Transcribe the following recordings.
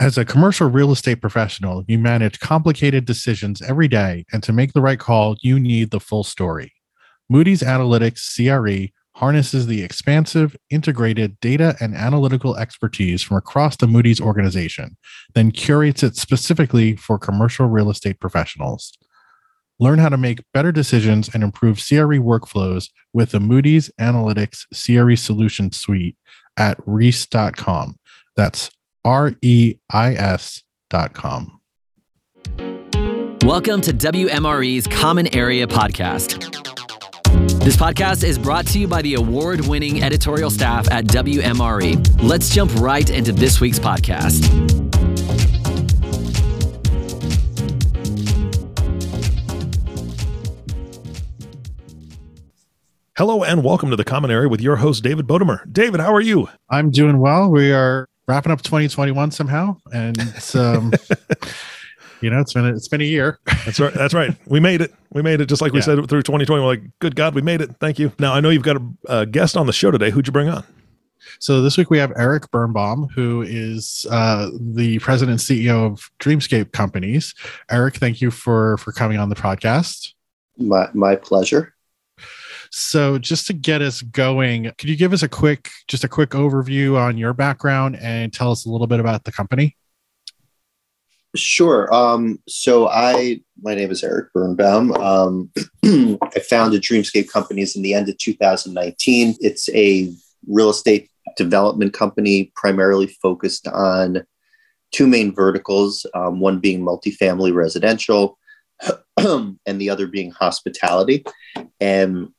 As a commercial real estate professional, you manage complicated decisions every day, and to make the right call, you need the full story. Moody's Analytics CRE harnesses the expansive, integrated data and analytical expertise from across the Moody's organization, then curates it specifically for commercial real estate professionals. Learn how to make better decisions and improve CRE workflows with the Moody's Analytics CRE Solution Suite at reis.com. That's REIS.com. Welcome to WMRE's Common Area Podcast. This podcast is brought to you by the award-winning editorial staff at WMRE. Let's jump right into this week's podcast. Hello and welcome to The Common Area with your host, David Bodemer. David, how are you? I'm doing well. We are wrapping up 2021 somehow, and it's it's been a year. That's right. We made it just like we said through 2020. We're like, good God, we made it. Thank you. Now, I know you've got a guest on the show today. Who'd you bring on? So this week we have Eric Birnbaum, who is the president and CEO of Dreamscape Companies. Eric, thank you for coming on the podcast. My pleasure. So just to get us going, could you give us a quick overview on your background and tell us a little bit about the company? Sure. My name is Eric Birnbaum. I founded Dreamscape Companies in the end of 2019. It's a real estate development company primarily focused on two main verticals, one being multifamily residential and the other being hospitality. And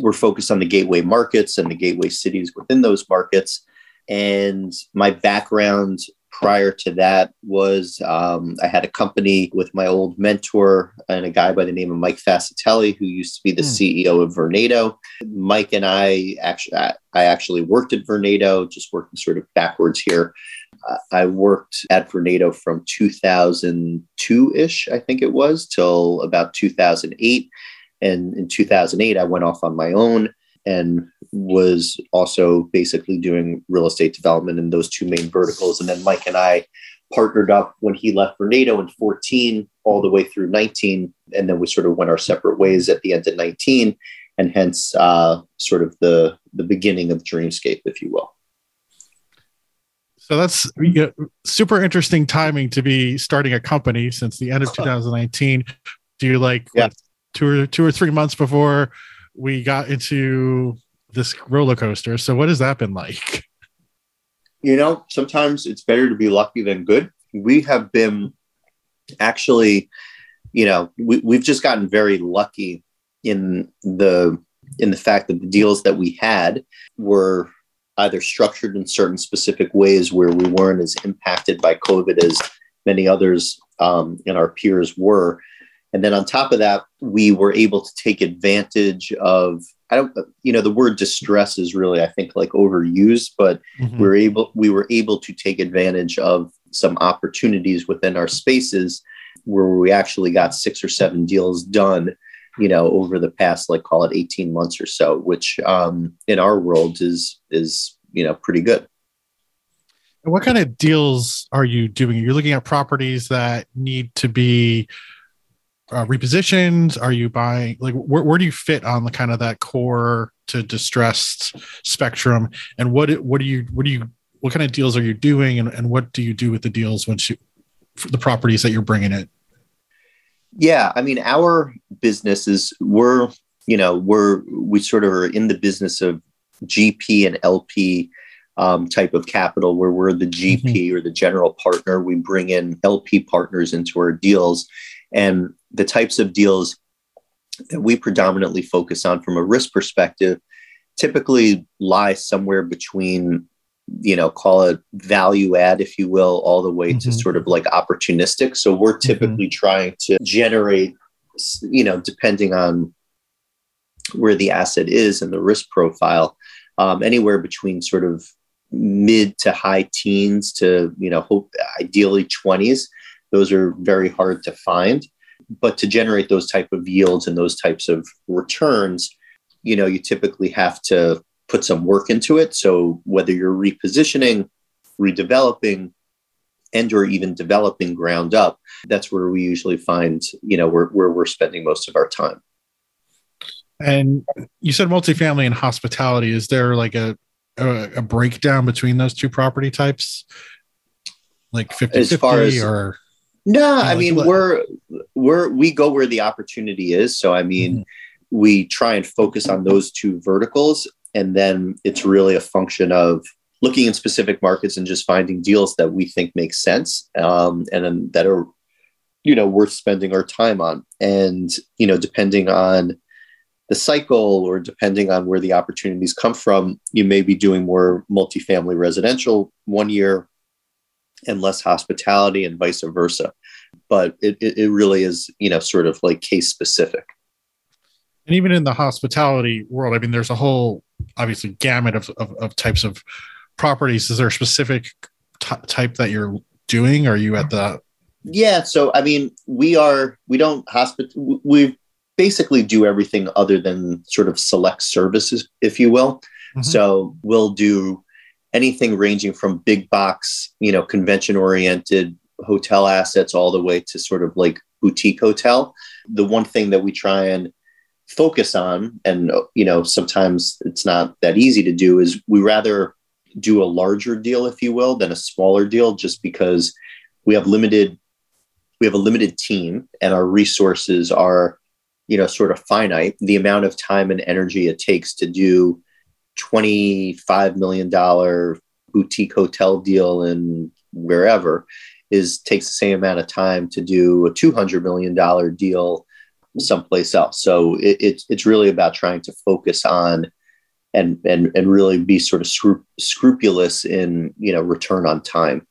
we're focused on the gateway markets and the gateway cities within those markets. And my background prior to that was I had a company with my old mentor and a guy by the name of Mike Fascitelli, who used to be the CEO of Vornado. Mike and I actually worked at Vornado, just working sort of backwards here. I worked at Vornado from 2002-ish, I think it was, till about 2008. And in 2008, I went off on my own and was also basically doing real estate development in those two main verticals. And then Mike and I partnered up when he left Vornado in 2014 all the way through 2019. And then we sort of went our separate ways at the end of 2019, and hence sort of the beginning of Dreamscape, if you will. So that's super interesting timing to be starting a company since the end of 2019. Do you two or three months before we got into this roller coaster? So what has that been like? Sometimes it's better to be lucky than good. We have been actually, we've just gotten very lucky in the fact that the deals that we had were either structured in certain specific ways where we weren't as impacted by COVID as many others and our peers were. And then on top of that, we were able to take advantage of, the word distress is really, I think, like overused, but we were able to take advantage of some opportunities within our spaces where we actually got 6 or 7 deals done, over the past, call it 18 months or so, which in our world is pretty good. And what kind of deals are you doing? You're looking at properties that need to be repositions? Are you buying, where do you fit on the kind of that core to distressed spectrum? And what kind of deals are you doing? And what do you do with the deals for the properties that you're bringing in? Yeah. Our business is we sort of are in the business of GP and LP type of capital, where we're the GP or the general partner. We bring in LP partners into our deals. And the types of deals that we predominantly focus on from a risk perspective typically lie somewhere between, call it value add, if you will, all the way to sort of opportunistic. So we're typically trying to generate, depending on where the asset is and the risk profile, anywhere between sort of mid to high teens to, ideally 20s. Those are very hard to find. But to generate those type of yields and those types of returns, you typically have to put some work into it. So whether you're repositioning, redeveloping, and or even developing ground up, that's where we usually find, you know, where we're spending most of our time. And you said multifamily and hospitality. Is there like a breakdown between those two property types? Like 50-50 or? No, I mean, we go where the opportunity is. So, I mean, we try and focus on those two verticals. And then it's really a function of looking in specific markets and just finding deals that we think make sense and then that are, you know, worth spending our time on. And, you know, depending on the cycle or depending on where the opportunities come from, you may be doing more multifamily residential one year and less hospitality and vice versa. But it really is, you know, sort of like case specific. And even in the hospitality world, I mean, there's a whole, obviously, gamut of types of properties. Is there a specific type that you're doing? Are you at the? Yeah. So, I mean, we basically do everything other than sort of select services, if you will. Mm-hmm. So we'll do anything ranging from big box, you know, convention oriented hotel assets all the way to sort of like boutique hotel. The one thing that we try and focus on, and, you know, sometimes it's not that easy to do, is we rather do a larger deal, if you will, than a smaller deal, just because we have a limited team and our resources are, you know, sort of finite. The amount of time and energy it takes to do $25 million boutique hotel deal in wherever takes the same amount of time to do a $200 million deal someplace else. So it's really about trying to focus on and really be sort of scrupulous in, you know, return on time.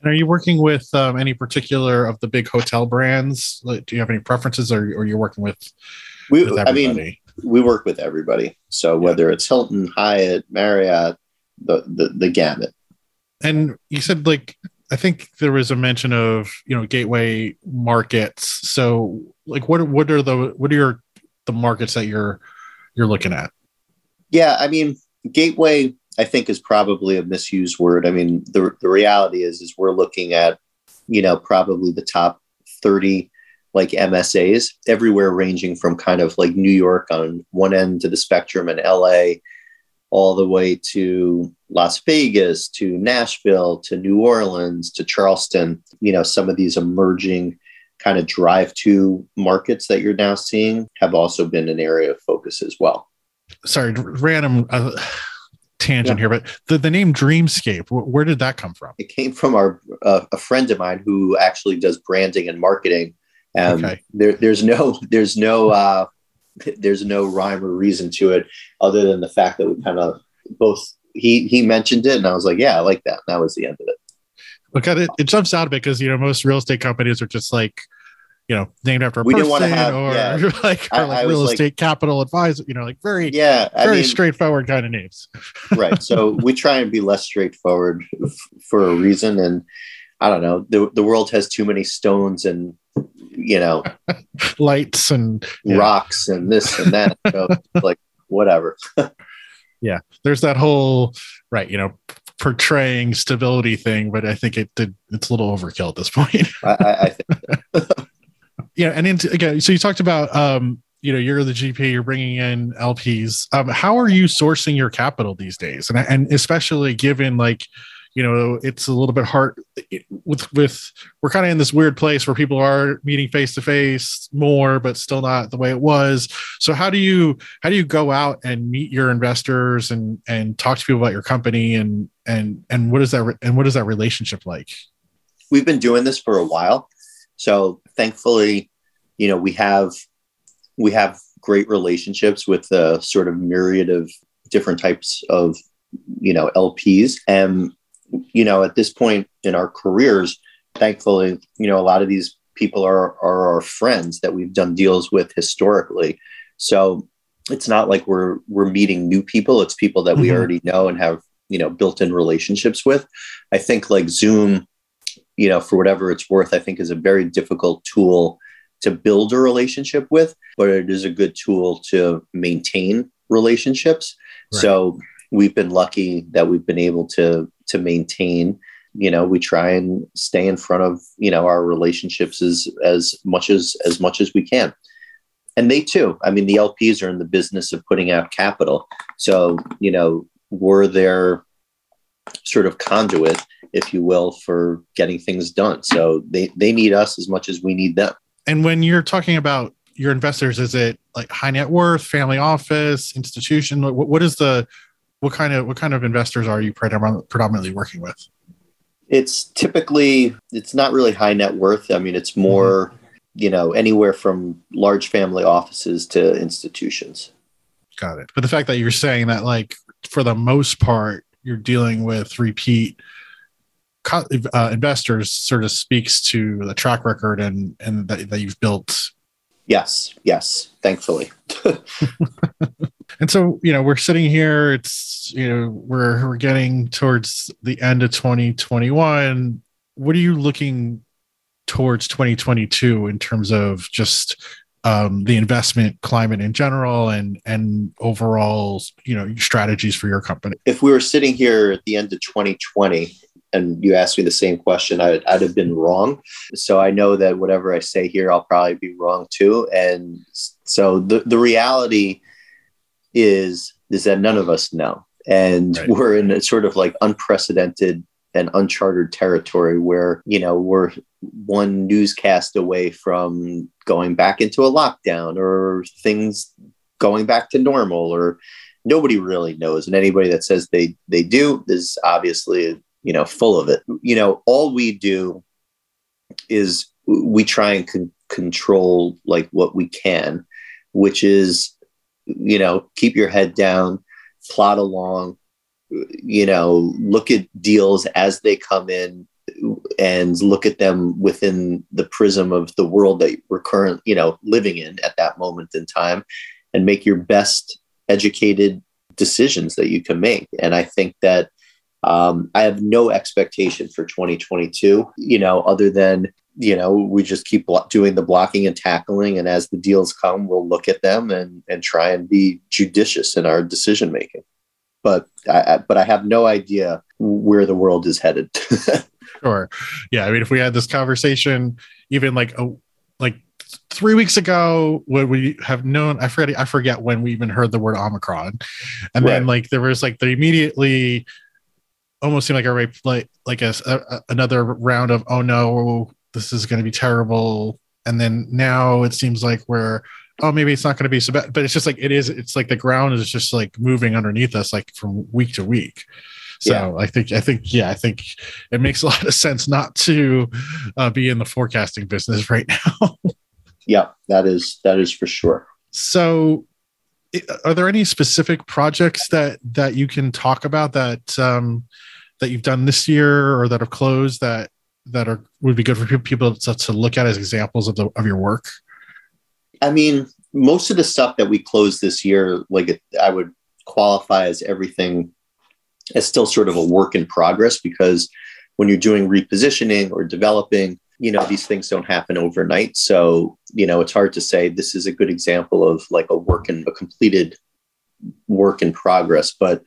And are you working with any particular of the big hotel brands? Like, do you have any preferences, or are you working with everybody? I mean, we work with everybody. So whether it's Hilton, Hyatt, Marriott, the gamut. And you said, like, I think there was a mention of, you know, gateway markets. So, like, what are the markets that you're looking at? Yeah, I mean, gateway, I think, is probably a misused word. I mean, the reality is we're looking at, you know, probably the top 30 like MSAs everywhere, ranging from kind of like New York on one end to the spectrum and LA, all the way to Las Vegas, to Nashville, to New Orleans, to Charleston, you know, some of these emerging kind of drive-to markets that you're now seeing have also been an area of focus as well. Sorry, random tangent here, but the name Dreamscape, where did that come from? It came from a friend of mine who actually does branding and marketing. Okay. There's no rhyme or reason to it other than the fact that we kind of both, he mentioned it and I was like, yeah, I like that. And that was the end of it. Look at it. It jumps out because, you know, most real estate companies are just like, you know, named after a person or like real estate capital advisor, you know, like very straightforward kind of names. Right. So we try and be less straightforward for a reason. And I don't know, the world has too many stones and, you know, lights and rocks and this and that. So like, whatever. Yeah. There's that whole, right, you know, portraying stability thing, but I think it's a little overkill at this point. I think. Yeah. And again, so you talked about, you know, you're the GP, you're bringing in LPs. How are you sourcing your capital these days? And especially given, like, you know, it's a little bit hard with we're kind of in this weird place where people are meeting face to face more, but still not the way it was. So how do you go out and meet your investors and talk to people about your company and what is that relationship like? We've been doing this for a while, so thankfully, you know, we have great relationships with a sort of myriad of different types of, you know, LPs. And you know, at this point in our careers, thankfully, you know, a lot of these people are our friends that we've done deals with historically. So it's not like we're meeting new people. It's people that we already know and have, you know, built-in relationships with. I think like Zoom, you know, for whatever it's worth, I think is a very difficult tool to build a relationship with, but it is a good tool to maintain relationships. Right. So we've been lucky that we've been able to maintain you know, we try and stay in front of, you know, our relationships as much as we can. And they too, I mean, the LPs are in the business of putting out capital. So, you know, we're their sort of conduit, if you will, for getting things done. So they need us as much as we need them. And when you're talking about your investors, is it like high net worth, family office, institution? What kind of investors are you predominantly working with? It's not really high net worth. I mean, it's more, you know, anywhere from large family offices to institutions. Got it. But the fact that you're saying that, like, for the most part, you're dealing with repeat investors sort of speaks to the track record and that you've built. Yes, thankfully. And so, you know, we're sitting here, it's, you know, we're getting towards the end of 2021. What are you looking towards 2022 in terms of just the investment climate in general and overall, you know, strategies for your company? If we were sitting here at the end of 2020 and you asked me the same question, I'd have been wrong. So I know that whatever I say here, I'll probably be wrong too. And so the reality is that none of us know. And right. We're in a sort of like unprecedented and uncharted territory where, you know, we're one newscast away from going back into a lockdown or things going back to normal, or nobody really knows. And anybody that says they do is obviously, you know, full of it. You know, all we do is we try and control like what we can, which is, you know, keep your head down, plot along, you know, look at deals as they come in and look at them within the prism of the world that we're currently, you know, living in at that moment in time, and make your best educated decisions that you can make. And I think that I have no expectation for 2022, you know, other than, you know, we just keep doing the blocking and tackling. And as the deals come, we'll look at them and try and be judicious in our decision making. But I have no idea where the world is headed. Sure. Yeah. I mean, if we had this conversation even like 3 weeks ago, would we have known? I forget when we even heard the word Omicron. And right. Then like there was like the immediately almost seemed like another round of, oh no, this is going to be terrible. And then now it seems like we're, oh, maybe it's not going to be so bad, but it's just like, it is, it's like the ground is just like moving underneath us, like from week to week. So yeah. I think it makes a lot of sense not to be in the forecasting business right now. Yeah, that is for sure. So are there any specific projects that you can talk about that you've done this year or that have closed that would be good for people to look at as examples of your work? I mean, most of the stuff that we closed this year, like I would qualify as everything as still sort of a work in progress, because when you're doing repositioning or developing, you know, these things don't happen overnight. So, you know, it's hard to say this is a good example of like a completed work in progress. But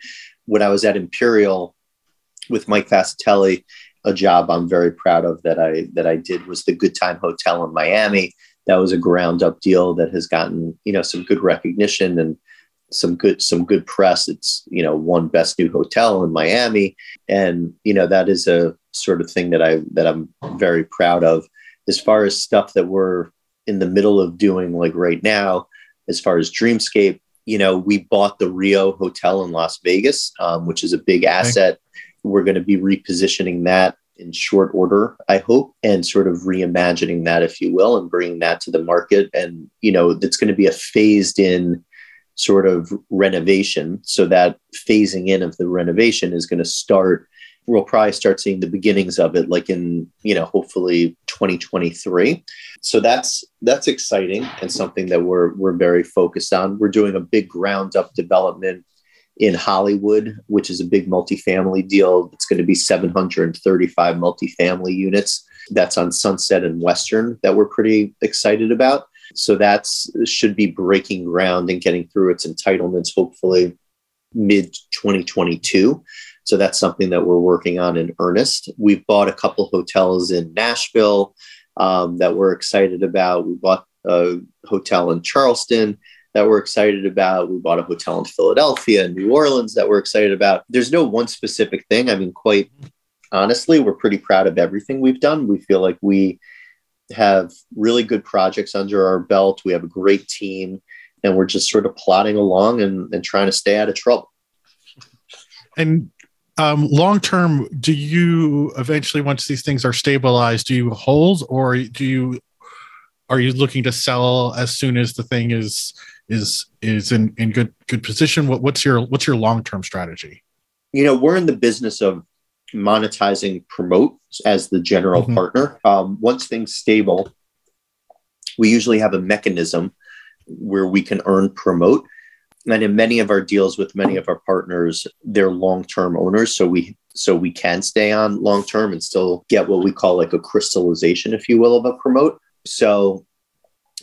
when I was at Imperial with Mike Fascitelli, a job I'm very proud of that I did was the Good Time Hotel in Miami. That was a ground up deal that has gotten, you know, some good recognition and some good press. It's, you know, won best new hotel in Miami. And, you know, that is a sort of thing that I'm very proud of. As far as stuff that we're in the middle of doing, like right now, as far as Dreamscape, you know, we bought the Rio Hotel in Las Vegas, which is a big asset. Okay. We're going to be repositioning that in short order, I hope, and sort of reimagining that, if you will, and bringing that to the market. And, you know, it's going to be a phased in sort of renovation. So that phasing in of the renovation is going to start, we'll probably start seeing the beginnings of it, like in, you know, hopefully 2023. So that's exciting and something that we're very focused on. We're doing a big ground up development in Hollywood, which is a big multifamily deal. It's going to be 735 multifamily units. That's on Sunset and Western that we're pretty excited about. So that should be breaking ground and getting through its entitlements, hopefully mid 2022. So that's something that we're working on in earnest. We've bought a couple hotels in Nashville that we're excited about. We bought a hotel in Charleston that we're excited about. We bought a hotel in Philadelphia and New Orleans that we're excited about. There's no one specific thing. I mean, quite honestly, we're pretty proud of everything we've done. We feel like we have really good projects under our belt. We have a great team, and we're just sort of plodding along and trying to stay out of trouble. And long-term, do you eventually, once these things are stabilized, do you hold, or are you looking to sell as soon as the thing is in good position? What's your long-term strategy? You know, we're in the business of monetizing promote as the general partner. Once things stable, we usually have a mechanism where we can earn promote. And in many of our deals with many of our partners, they're long-term owners. So we can stay on long-term and still get what we call like a crystallization, if you will, of a promote. So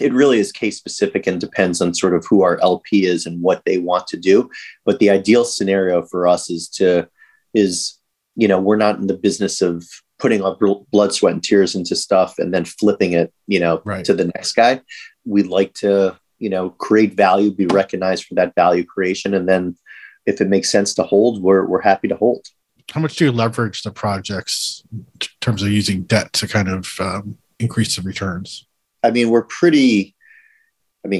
it really is case specific and depends on sort of who our LP is and what they want to do. But the ideal scenario for us is, you know, we're not in the business of putting our blood, sweat, and tears into stuff and then flipping it, you know, right, to the next guy. We'd like to, you know, create value, be recognized for that value creation. And then if it makes sense to hold, we're happy to hold. How much do you leverage the projects in terms of using debt to kind of increase the returns? I mean, we're pretty,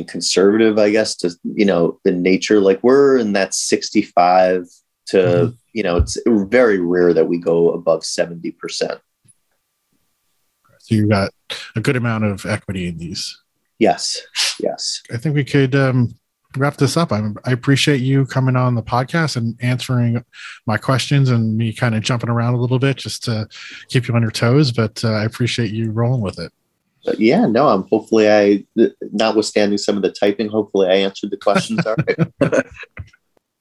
conservative, I guess, to, you know, in nature, like we're in that 65 to, you know, it's very rare that we go above 70%. So you've got a good amount of equity in these. Yes. I think we could wrap this up. I appreciate you coming on the podcast and answering my questions and me kind of jumping around a little bit just to keep you on your toes. But I appreciate you rolling with it. But yeah, no, hopefully notwithstanding some of the typing, hopefully I answered the questions. All right.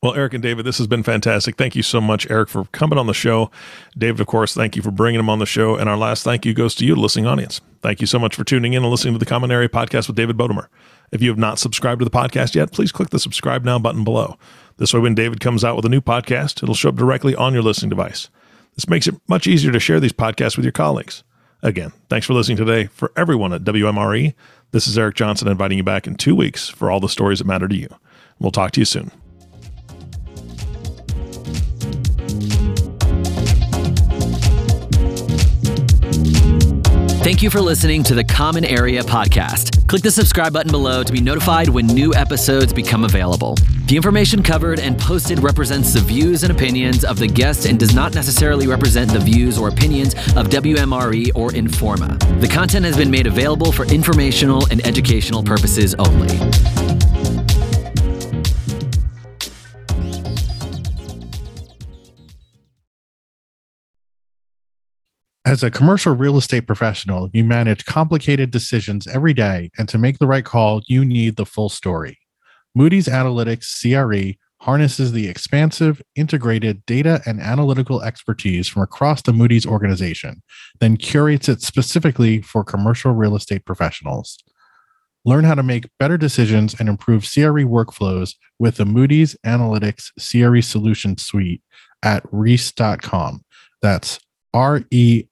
Well, Eric and David, this has been fantastic. Thank you so much, Eric, for coming on the show. David, of course, thank you for bringing him on the show. And our last thank you goes to you, listening audience. Thank you so much for tuning in and listening to the Common Area Podcast with David Bodemer. If you have not subscribed to the podcast yet, please click the subscribe now button below. This way, when David comes out with a new podcast, it'll show up directly on your listening device. This makes it much easier to share these podcasts with your colleagues. Again, thanks for listening today. For everyone at WMRE, this is Eric Johnson inviting you back in 2 weeks for all the stories that matter to you. We'll talk to you soon. Thank you for listening to the Common Area Podcast. Click the subscribe button below to be notified when new episodes become available. The information covered and posted represents the views and opinions of the guest and does not necessarily represent the views or opinions of WMRE or Informa. The content has been made available for informational and educational purposes only. As a commercial real estate professional, you manage complicated decisions every day, and to make the right call, you need the full story. Moody's Analytics CRE harnesses the expansive, integrated data and analytical expertise from across the Moody's organization, then curates it specifically for commercial real estate professionals. Learn how to make better decisions and improve CRE workflows with the Moody's Analytics CRE Solution Suite at reis.com. That's REIS.com.